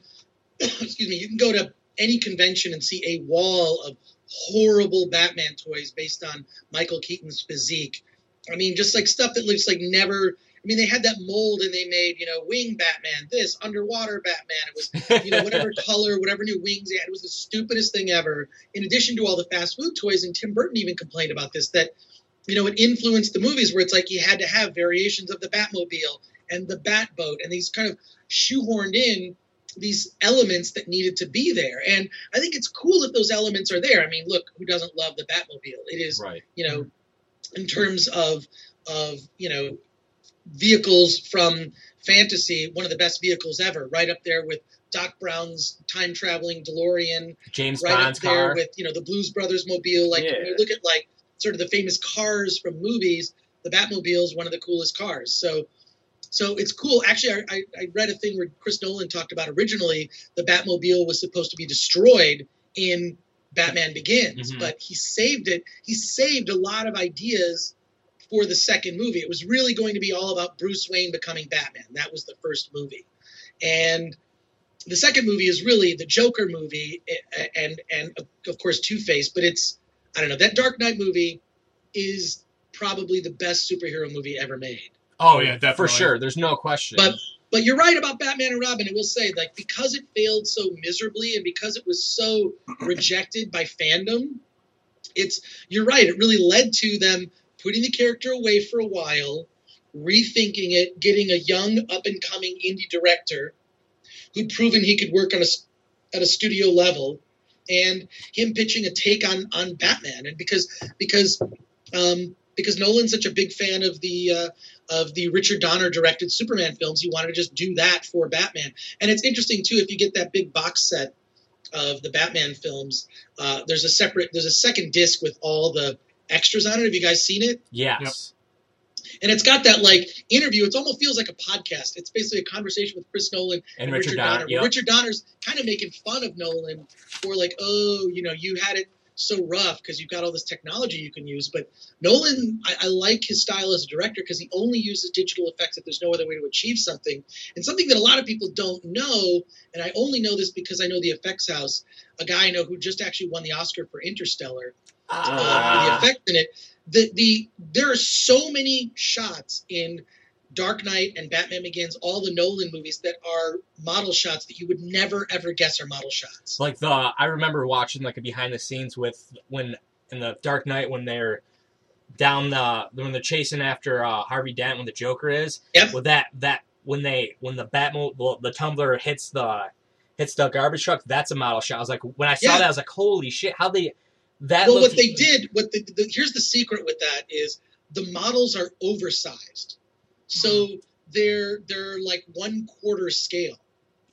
excuse me, you can go to any convention and see a wall of horrible Batman toys based on Michael Keaton's physique. I mean, just like stuff that looks like never. I mean, they had that mold and they made, you know, wing Batman, this, underwater Batman. It was, you know, whatever color, whatever new wings they had. It was the stupidest thing ever. In addition to all the fast food toys, and Tim Burton even complained about this, that, you know, it influenced the movies where it's like you had to have variations of the Batmobile and the Batboat and these kind of shoehorned in these elements that needed to be there. And I think it's cool if those elements are there. I mean, look, who doesn't love the Batmobile? It is, right. you know, in terms of, of you know, vehicles from fantasy, one of the best vehicles ever, right up there with Doc Brown's time-traveling DeLorean. James right Bond's car. Right up there car. with, you know, the Blues Brothers mobile. Like, yeah. when you look at, like, sort of the famous cars from movies, the Batmobile is one of the coolest cars. So so it's cool. Actually, I, I read a thing where Chris Nolan talked about originally the Batmobile was supposed to be destroyed in Batman Begins, mm-hmm. but he saved it. He saved a lot of ideas for the second movie. It was really going to be all about Bruce Wayne becoming Batman. That was the first movie. And the second movie is really the Joker movie and, and of course, Two-Face. But it's, I don't know, that Dark Knight movie is probably the best superhero movie ever made. Oh, yeah, definitely. For sure. There's no question. But But you're right about Batman and Robin. I will say, like, because it failed so miserably and because it was so rejected by fandom, it's you're right. It really led to them putting the character away for a while, rethinking it, getting a young, up-and-coming indie director who'd proven he could work on a, at a studio level, and him pitching a take on, on Batman. And because because um, because Nolan's such a big fan of the uh, of the Richard Donner directed Superman films, he wanted to just do that for Batman. And it's interesting too, if you get that big box set of the Batman films, uh, there's a separate, there's a second disc with all the extras on it. Have you guys seen it? Yes. Yep. And it's got that like interview. It almost feels like a podcast. It's basically a conversation with Chris Nolan and, and Richard, Richard Donner. Donner. Yep. Richard Donner's kind of making fun of Nolan for like, oh, you know, you had it so rough because you've got all this technology you can use. But Nolan, I, I like his style as a director because he only uses digital effects if there's no other way to achieve something. And something that a lot of people don't know, and I only know this because I know the effects house, a guy I know who just actually won the Oscar for Interstellar, ah. uh, for the effects in it. The, the there are so many shots in Dark Knight and Batman Begins, all the Nolan movies, that are model shots that you would never ever guess are model shots. Like the I remember watching like a behind the scenes with when in the Dark Knight when they're down the when they're chasing after uh, Harvey Dent when the Joker is. Yep. With that that when they when the Batmobile the tumbler hits the hits the garbage truck, that's a model shot. I was like when I saw yeah. that I was like holy shit how they. That well, what they did, what the, the, here's the secret with that is the models are oversized, so they're they're like one quarter scale,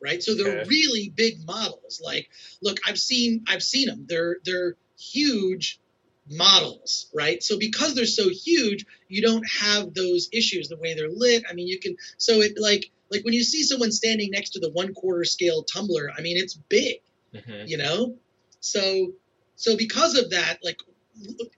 right? So they're okay. really big models. Like, look, I've seen I've seen them. They're they're huge models, right? So because they're so huge, you don't have those issues the way they're lit. I mean, you can so it like like when you see someone standing next to the one quarter scale tumbler, I mean, it's big, mm-hmm. you know, so. So because of that, like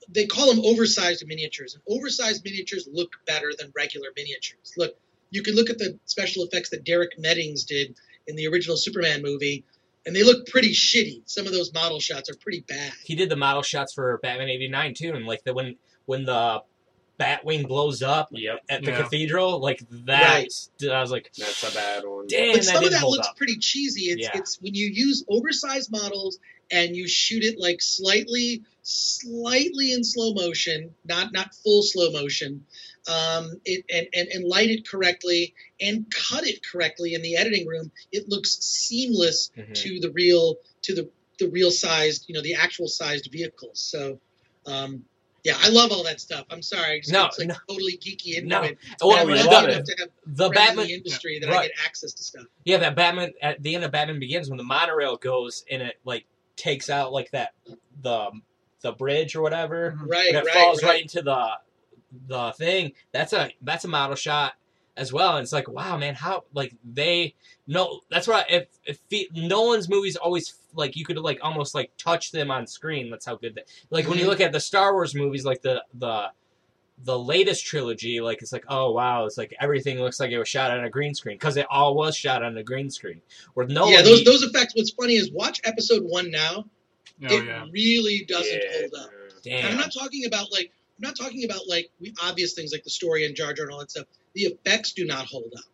they call them oversized miniatures, and oversized miniatures look better than regular miniatures. Look, you can look at the special effects that Derek Meddings did in the original Superman movie, and they look pretty shitty. Some of those model shots are pretty bad. He did the model shots for Batman eighty-nine too, and like the when when the Batwing blows up yep. at the yeah. cathedral, like that. Right. I was like, that's a bad one. Damn, but some that of that looks up. Pretty cheesy. It's yeah. it's when you use oversized models. And you shoot it like slightly, slightly in slow motion, not not full slow motion, um, it, and, and, and light it correctly and cut it correctly in the editing room. It looks seamless mm-hmm. to the real to the, the real sized, you know, the actual sized vehicles. So, um, yeah, I love all that stuff. I'm sorry, it's no, like no, totally geeky into no. it. Well, I mean, I love it. To have the Batman in the industry that right. I get access to stuff. Yeah, that Batman at the end of Batman Begins when the monorail goes and it like. Takes out like that the the bridge or whatever right and it right, falls right. right into the the thing that's a that's a model shot as well and it's like wow man how like they no that's why if, if he, Nolan's movies always like you could like almost like touch them on screen that's how good they like mm-hmm. when you look at the Star Wars movies like the the the latest trilogy like it's like oh wow it's like everything looks like it was shot on a green screen because it all was shot on a green screen where Nolan yeah those he, those effects what's funny is watch episode one now oh, it yeah. really doesn't yeah. hold up Damn. And I'm not talking about like I'm not talking about like we obvious things like the story and Jar Jar and all that stuff the effects do not hold up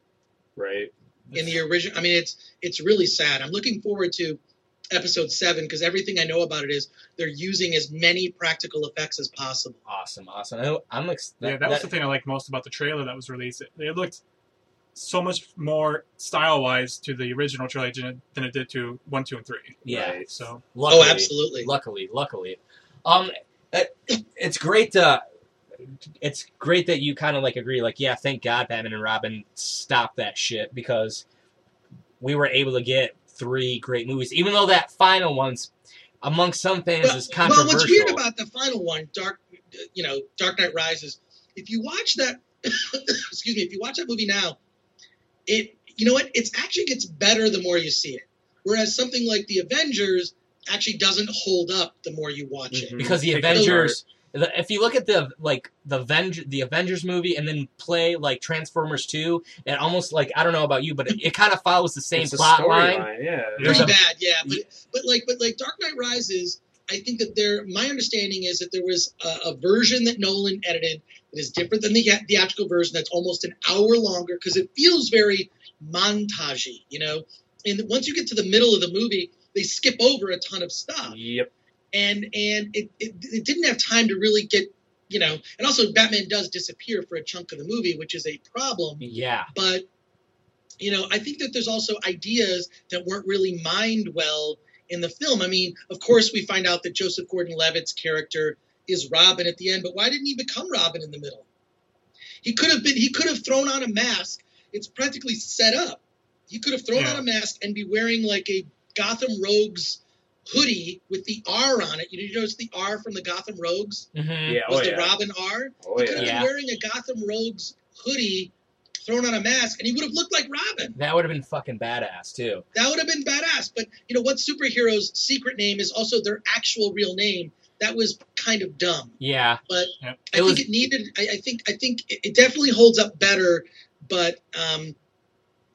right in the original I mean it's it's really sad I'm looking forward to Episode seven, because everything I know about it is they're using as many practical effects as possible. Awesome, awesome. I, I'm like, that, yeah, that was that, the thing I liked most about the trailer that was released. It, it looked so much more style-wise to the original trilogy than it, than it did to one, two, and three. Yeah. Right? So. Luckily, oh, absolutely. Luckily, luckily. Um, it, it's great to. It's great that you kind of like agree. Like, yeah, thank God Batman and Robin stopped that shit because we were able to get. Three great movies, even though that final one's amongst some fans well, is controversial. Well, what's weird about the final one, Dark, you know, Dark Knight Rises, if you watch that, excuse me, if you watch that movie now, it, you know what, it actually gets better the more you see it. Whereas something like The Avengers actually doesn't hold up the more you watch mm-hmm. it. Because The Avengers, if you look at the like the Avenger, the Avengers movie and then play like Transformers two, it almost like I don't know about you, but it, it kind of follows the same plot line. line. Yeah, pretty yeah. bad. Yeah, but but like but like Dark Knight Rises, I think that there. My understanding is that there was a, a version that Nolan edited that is different than the theatrical version. That's almost an hour longer because it feels very montagey, you know. And once you get to the middle of the movie, they skip over a ton of stuff. Yep. And and it, it it didn't have time to really get, you know, and also Batman does disappear for a chunk of the movie, which is a problem. Yeah. But, you know, I think that there's also ideas that weren't really mined well in the film. I mean, of course, we find out that Joseph Gordon-Levitt's character is Robin at the end, but why didn't he become Robin in the middle? He could have been. He could have thrown on a mask. It's practically set up. He could have thrown yeah. on a mask and be wearing like a Gotham Rogues hoodie with the R on it. You notice the R from the Gotham Rogues? Mm-hmm. Yeah, was oh, the yeah. Robin R? Oh, he could yeah. have been wearing a Gotham Rogues hoodie, thrown on a mask, and he would have looked like Robin. That would have been fucking badass, too. That would have been badass. But, you know, what superhero's secret name is also their actual real name. That was kind of dumb. Yeah. But yep. I it think was... it needed I, I think I think it definitely holds up better, but um,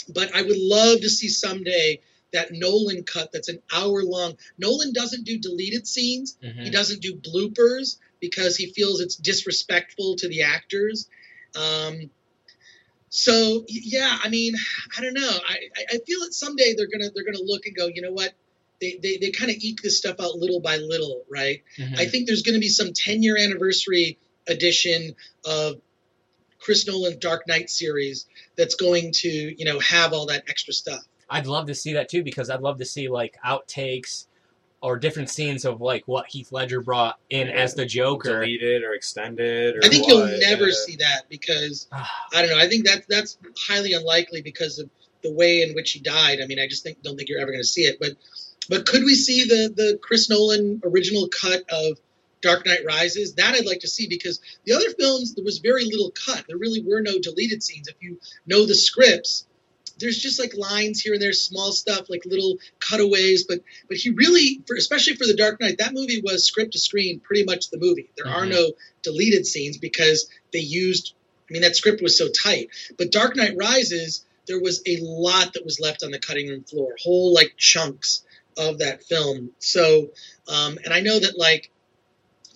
but I would love to see someday that Nolan cut that's an hour long. Nolan doesn't do deleted scenes. Mm-hmm. He doesn't do bloopers because he feels it's disrespectful to the actors. Um, so yeah, I mean, I don't know. I, I feel that someday they're gonna they're gonna look and go, you know what? They they, they kind of eke this stuff out little by little, right? Mm-hmm. I think there's gonna be some ten year anniversary edition of Chris Nolan's Dark Knight series that's going to, you know, have all that extra stuff. I'd love to see that too, because I'd love to see like outtakes or different scenes of like what Heath Ledger brought in yeah. as the Joker. Deleted or extended. Or I think what. You'll never yeah. see that because I don't know. I think that that's highly unlikely because of the way in which he died. I mean, I just think don't think you're ever going to see it. But but could we see the the Chris Nolan original cut of Dark Knight Rises? That I'd like to see, because the other films there was very little cut. There really were no deleted scenes. If you know the scripts, there's just like lines here and there, small stuff, like little cutaways. But but he really, for, especially for The Dark Knight, that movie was script to screen, pretty much the movie. There mm-hmm. are no deleted scenes because they used, I mean, that script was so tight. But Dark Knight Rises, there was a lot that was left on the cutting room floor, whole like chunks of that film. So, um, and I know that like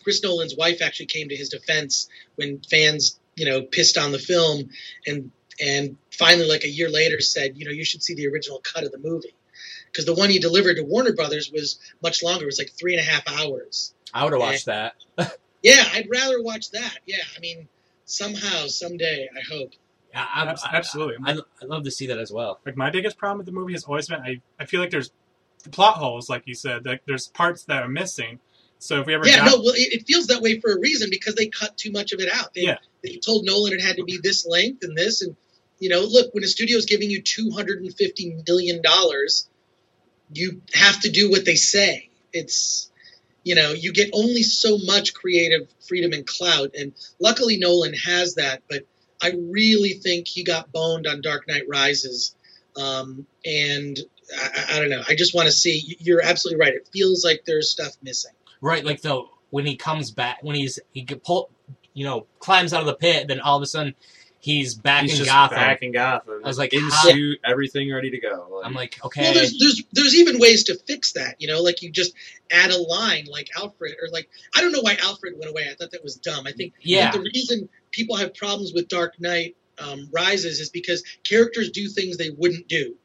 Chris Nolan's wife actually came to his defense when fans, you know, pissed on the film and And finally, like a year later, said, you know, you should see the original cut of the movie. Because the one he delivered to Warner Brothers was much longer. It was like three and a half hours. I would have watched that. Yeah, I'd rather watch that. Yeah, I mean, somehow, someday, I hope. Yeah, I'm, absolutely. I, I, I'd love to see that as well. Like, my biggest problem with the movie has always been, I, I feel like there's plot holes, like you said. Like, there's parts that are missing. So if we ever yeah, got... no, well, it, it feels that way for a reason, because they cut too much of it out. They, yeah. they told Nolan it had to be this length and this, and you know, look, when a studio is giving you two hundred fifty million dollars, you have to do what they say. It's, you know, you get only so much creative freedom and clout. And luckily Nolan has that, but I really think he got boned on Dark Knight Rises. Um, and I, I don't know. I just want to see, you're absolutely right. It feels like there's stuff missing. Right. Like though, when he comes back, when he's, he pull, you know, climbs out of the pit, then all of a sudden, He's back He's in just Gotham. Back in Gotham. I was like, in suit, everything ready to go. Like, I'm like, okay. Well, there's there's there's even ways to fix that, you know, like you just add a line like Alfred, or like I don't know why Alfred went away. I thought that was dumb. I think yeah. like, the reason people have problems with Dark Knight um, Rises is because characters do things they wouldn't do.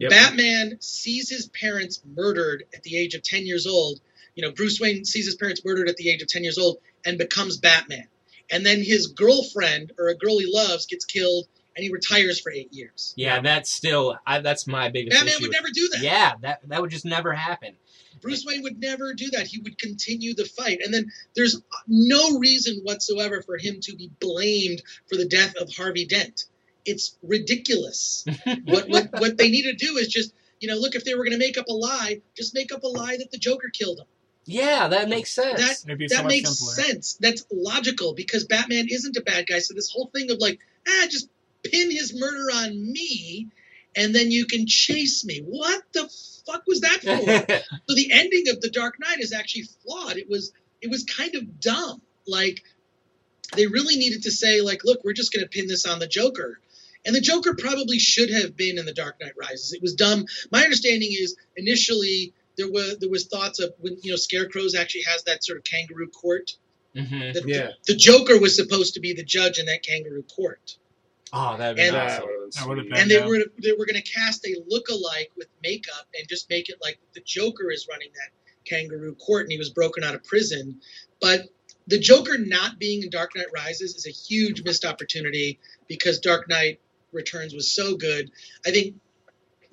Yep. Batman sees his parents murdered at the age of ten years old. You know, Bruce Wayne sees his parents murdered at the age of ten years old and becomes Batman. And then his girlfriend, or a girl he loves, gets killed, and he retires for eight years. Yeah, that's still I, that's my biggest Batman issue. Batman would never do that. Yeah, that that would just never happen. Bruce Wayne would never do that. He would continue the fight. And then there's no reason whatsoever for him to be blamed for the death of Harvey Dent. It's ridiculous. what, what what they need to do is just, you know, look, if they were going to make up a lie, just make up a lie that the Joker killed him. Yeah, that makes sense. That, that so makes simpler. sense. That's logical, because Batman isn't a bad guy. So this whole thing of like, ah, just pin his murder on me and then you can chase me. What the fuck was that for? So the ending of The Dark Knight is actually flawed. It was it was kind of dumb. Like, they really needed to say, like, look, we're just going to pin this on the Joker. And the Joker probably should have been in The Dark Knight Rises. It was dumb. My understanding is initially... There was there was thoughts of when, you know, Scarecrow's actually has that sort of kangaroo court. Mm-hmm. The, yeah. the, the Joker was supposed to be the judge in that kangaroo court. Oh, that'd be and, awesome. That would have been. And they down. were they were going to cast a lookalike with makeup and just make it like the Joker is running that kangaroo court, and he was broken out of prison. But the Joker not being in Dark Knight Rises is a huge missed opportunity, because Dark Knight Returns was so good. I think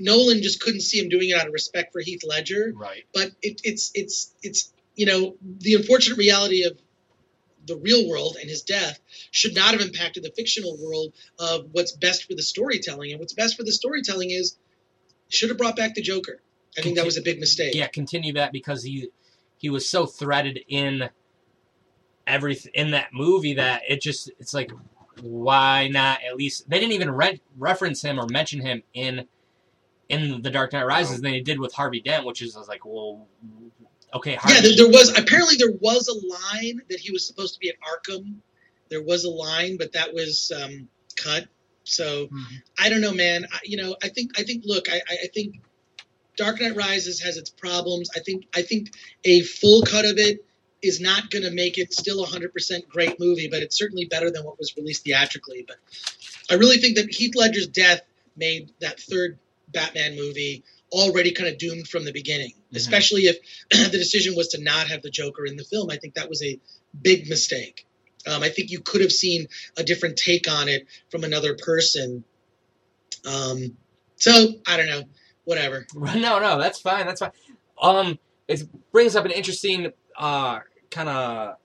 Nolan just couldn't see him doing it out of respect for Heath Ledger. Right. But it, it's it's it's you know, the unfortunate reality of the real world and his death should not have impacted the fictional world of what's best for the storytelling. And what's best for the storytelling is should have brought back the Joker. I think that was a big mistake. Yeah, continue that because he he was so threaded in everything in that movie that it just it's like why not at least they didn't even re- reference him or mention him in in The Dark Knight Rises than they did with Harvey Dent, which is I was like, well, okay, Harvey. Yeah, there, there was apparently there was a line that he was supposed to be at Arkham. There was a line, but that was um, cut. So mm-hmm. I don't know, man. I, you know, I think I think look, I I think. Dark Knight Rises has its problems. I think I think a full cut of it is not going to make it still a one hundred percent great movie, but it's certainly better than what was released theatrically. But I really think that Heath Ledger's death made that third Batman movie already kind of doomed from the beginning, mm-hmm. especially if the decision was to not have the Joker in the film. I think that was a big mistake. Um, I think you could have seen a different take on it from another person. Um, so, I don't know. Whatever. No, no, that's fine. That's fine. Um, it brings up an interesting uh, kind of.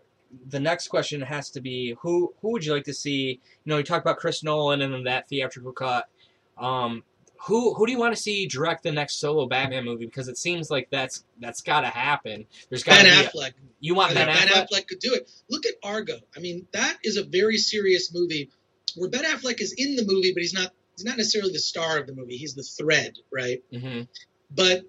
The next question has to be who who would you like to see? You know, you talked about Chris Nolan and then that theatrical cut. Um, who who do you want to see direct the next solo Batman movie? Because it seems like that's that's got to happen. There's got to be Ben Affleck. A, you want Ben, Ben Affleck? Ben Affleck could do it. Look at Argo. I mean, that is a very serious movie where Ben Affleck is in the movie, but he's not. He's not necessarily the star of the movie. He's the thread, right? Mm-hmm. But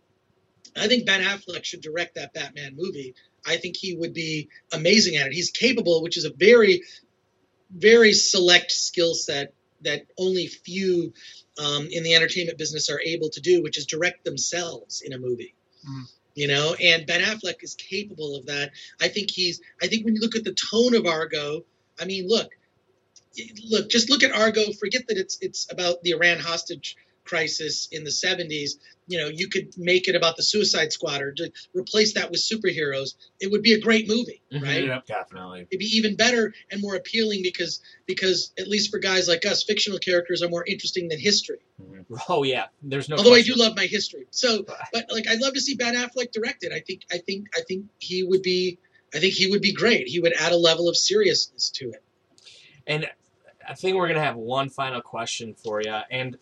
I think Ben Affleck should direct that Batman movie. I think he would be amazing at it. He's capable, which is a very, very select skill set that only few um, in the entertainment business are able to do, which is direct themselves in a movie. Mm-hmm. You know, and Ben Affleck is capable of that. I think he's. I think when you look at the tone of Argo, I mean, look. Look, just look at Argo. Forget that it's it's about the Iran hostage crisis in the seventies. You know, you could make it about the Suicide Squad or to replace that with superheroes. It would be a great movie, right? Yeah, definitely. It'd be even better and more appealing because because at least for guys like us, fictional characters are more interesting than history. Oh yeah, there's no. Although question. I do love my history, so but like I'd love to see Ben Affleck direct it. I think I think I think he would be I think he would be great. He would add a level of seriousness to it. And I think we're going to have one final question for you. And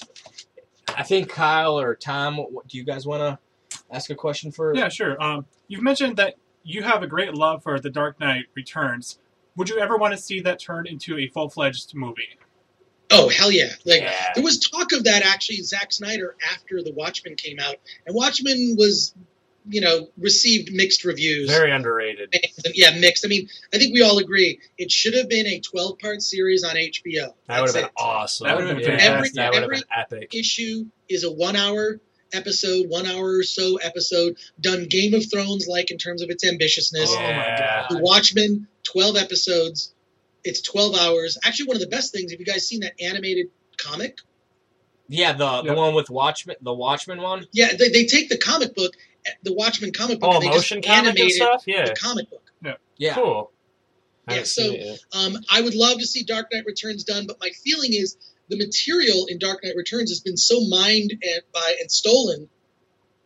I think Kyle or Tom, what, do you guys want to ask a question for? Yeah, sure. Um, you've mentioned that you have a great love for The Dark Knight Returns. Would you ever want to see that turn into a full-fledged movie? Oh, hell yeah. Like, yeah. There was talk of that, actually, Zack Snyder, after The Watchmen came out. And Watchmen was, you know, received mixed reviews. Very underrated. Yeah, mixed. I mean, I think we all agree. It should have been a twelve-part series on H B O. That would have been awesome. That would have been fantastic. That would have been epic. Every issue is a one-hour episode, one hour or so episode, done Game of Thrones-like in terms of its ambitiousness. Oh, my God. The Watchmen, twelve episodes. It's twelve hours. Actually, one of the best things, have you guys seen that animated comic? Yeah, the, the yep. one with Watchmen, the Watchmen one? Yeah, they, they take the comic book... The Watchmen comic book. Oh, and they motion just comic animated and stuff? Yeah. The comic book. Yeah. yeah. Cool. I yeah, so um, I would love to see Dark Knight Returns done, but my feeling is the material in Dark Knight Returns has been so mined and, by and stolen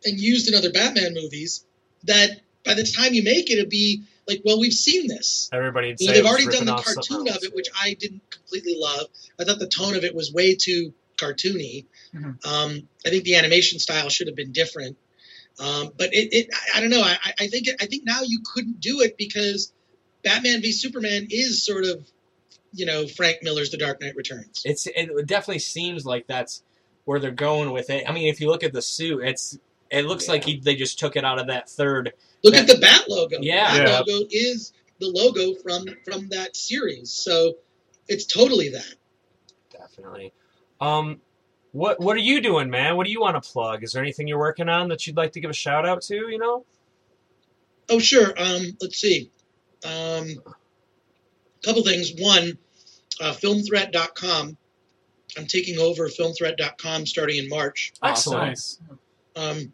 and used in other Batman movies that by the time you make it, it'll be like, well, we've seen this. Everybody would say they've already done the cartoon of it, which I didn't completely love. I thought the tone of it was way too cartoony. Mm-hmm. Um, I think the animation style should have been different. Um, but it, it, I don't know. I, I think, it, I think now you couldn't do it because Batman v Superman is sort of, you know, Frank Miller's The Dark Knight Returns. It's, it definitely seems like that's where they're going with it. I mean, if you look at the suit, it's, it looks yeah. like he, they just took it out of that third. Look that, at the Bat logo. Yeah. The Bat yeah. logo is the logo from, from that series. So it's totally that. Definitely. Um, What what are you doing, man? What do you want to plug? Is there anything you're working on that you'd like to give a shout out to, you know? Oh, sure. Um, let's see. Um, a couple things. One, uh, Film Threat dot com. I'm taking over Film Threat dot com starting in March. Excellent. Um,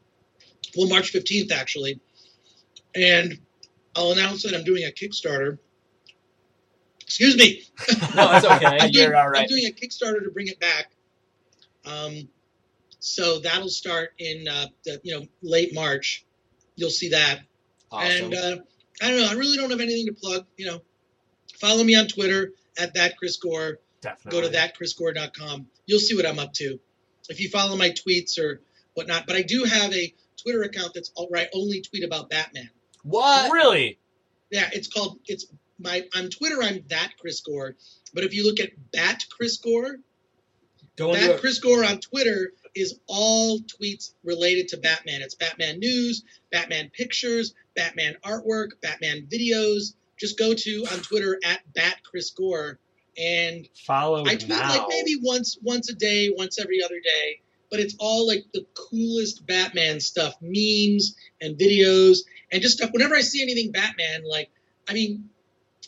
well, March fifteenth, actually. And I'll announce that I'm doing a Kickstarter. Excuse me. No, that's okay. I'm doing, you're all right. I'm doing a Kickstarter to bring it back. Um, so that'll start in, uh, the, you know, late March. You'll see that. Awesome. And, uh, I don't know. I really don't have anything to plug. You know, follow me on Twitter at that Chris Gore. Definitely. Go to that chris gore dot com. You'll see what I'm up to if you follow my tweets or whatnot. But I do have a Twitter account that's all right. Only tweet about Batman. What? Really? Yeah. It's called. It's my. On Twitter, I'm that Chris Gore. But if you look at Bat Chris Gore, that Chris Gore on Twitter is all tweets related to Batman. It's Batman news, Batman pictures, Batman artwork, Batman videos. Just go to on Twitter at Bat Chris Gore and follow. I tweet now. Like maybe once once a day, once every other day, but it's all like the coolest Batman stuff, memes and videos and just stuff. Whenever I see anything Batman, like I mean,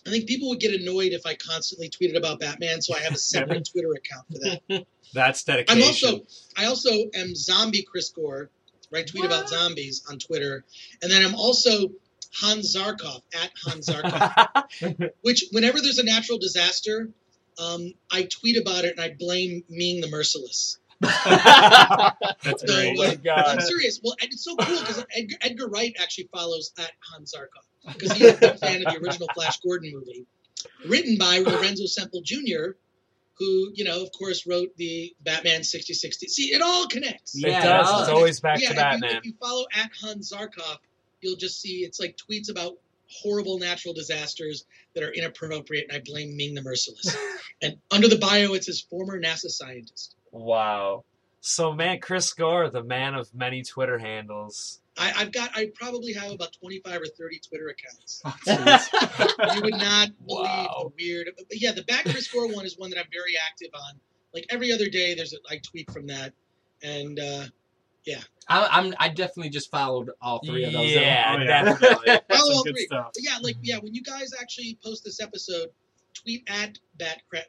I think people would get annoyed if I constantly tweeted about Batman, so I have a separate Twitter account for that. That's dedication. I'm also, I also am Zombie Chris Gore, right? Tweet what? About zombies on Twitter. And then I'm also Hans Zarkov, at Hans Zarkov, which whenever there's a natural disaster, um, I tweet about it and I blame Ming the Merciless. That's so, great. Like, oh, I'm serious. Well, it's so cool because Edgar, Edgar Wright actually follows at Hans Zarkov because he's a big fan of the original Flash Gordon movie, written by Lorenzo Semple Junior, who you know, of course, wrote the Batman sixty sixty. See, it all connects. Yeah, it does. It's always back yeah, to Batman. If, if you follow at Hans Zarkov, you'll just see it's like tweets about horrible natural disasters that are inappropriate, and I blame Ming the Merciless. And under the bio, it says former NASA scientist. Wow. So, man, Chris Gore, the man of many Twitter handles. I, I've got, I probably have about twenty-five or thirty Twitter accounts. Oh, you would not believe wow. the weird. But yeah, the Bat Chris Gore one is one that I'm very active on. Like every other day, there's a, I tweet from that. And, uh, yeah. I, I'm, I definitely just followed all three of those. Yeah, oh, yeah. definitely. Follow all three. But yeah, like, yeah, when you guys actually post this episode, tweet at Bat Chris.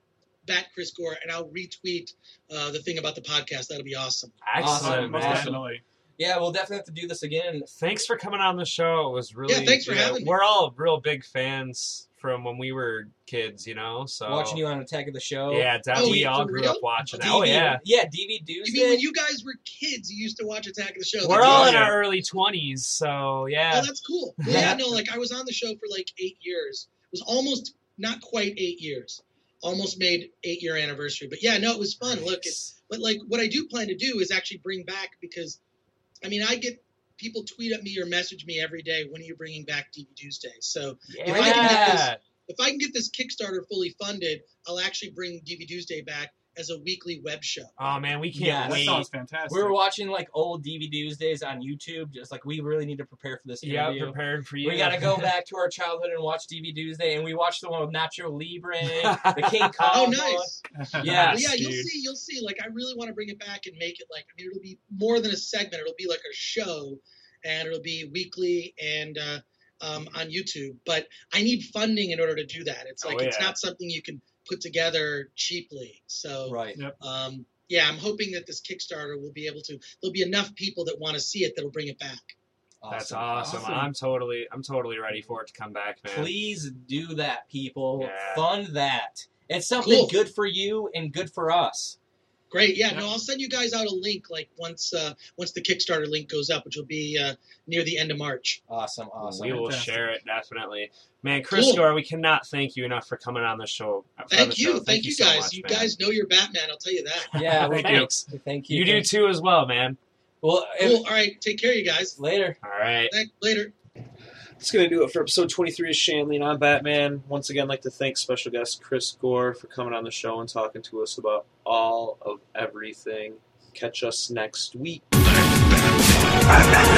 Bat Chris Gore, and I'll retweet uh, the thing about the podcast. That'll be awesome. Excellent, awesome, definitely. Yeah, we'll definitely have to do this again. Thanks for coming on the show. It was really yeah. Thanks for yeah, having me. We're all real big fans from when we were kids, you know. So watching you on Attack of the Show. Yeah, definitely. Oh, we all grew real? up watching. D V D. Oh yeah, yeah. D V D. You mean it? When you guys were kids, you used to watch Attack of the Show. We're that's all awesome. In our early twenties, so yeah. Oh, that's cool. Yeah, yeah, no, like I was on the show for like eight years. It was almost not quite eight years. Almost made eight year anniversary, but yeah, no, it was fun. Nice. Look, it's, but like what I do plan to do is actually bring back, because I mean, I get people tweet at me or message me every day, when are you bringing back D V D Tuesday? So yeah. if, I can get this, if I can get this Kickstarter fully funded, I'll actually bring D V D Tuesday back as a weekly web show. Oh man, we can't yeah, wait. That sounds fantastic. We were watching like old D V D Tuesdays on YouTube, just like we really need to prepare for this interview. Yeah, prepared for you. We gotta go back to our childhood and watch D V D Tuesday, and we watched the one with Nacho Libre, the King Kong. Oh, nice. One. Yes, yeah, dude. you'll see, you'll see. Like, I really want to bring it back and make it like, I mean, it'll be more than a segment. It'll be like a show, and it'll be weekly and uh, um, on YouTube. But I need funding in order to do that. It's like, oh, yeah. it's not something you can put together cheaply. So right. Yep. Um, yeah, I'm hoping that this Kickstarter will be able to, there'll be enough people that want to see it that'll bring it back. Awesome. That's awesome. awesome. I'm totally I'm totally ready for it to come back, man. Please do that, people. Yeah. Fund that. It's something cool. good for you and good for us. Great. Yeah, yeah. No, I'll send you guys out a link like once uh, once the Kickstarter link goes up, which will be uh, near the end of March. Awesome, awesome. We will Fantastic. share it, definitely. Man, Chris cool. Gore, we cannot thank you enough for coming on the show. Thank the you. Show. Thank, thank you, you guys. So much, you man. guys know your Batman, I'll tell you that. Yeah, well, thanks. thanks. Thank you. You thanks. do too as well, man. Well, if... cool. All right. Take care, you guys. Later. All right. Thanks. Later. That's going to do it for episode twenty-three of Shanley and I'm Batman. Once again, I'd like to thank special guest Chris Gore for coming on the show and talking to us about all of everything. Catch us next week. I'm Batman. I'm Batman.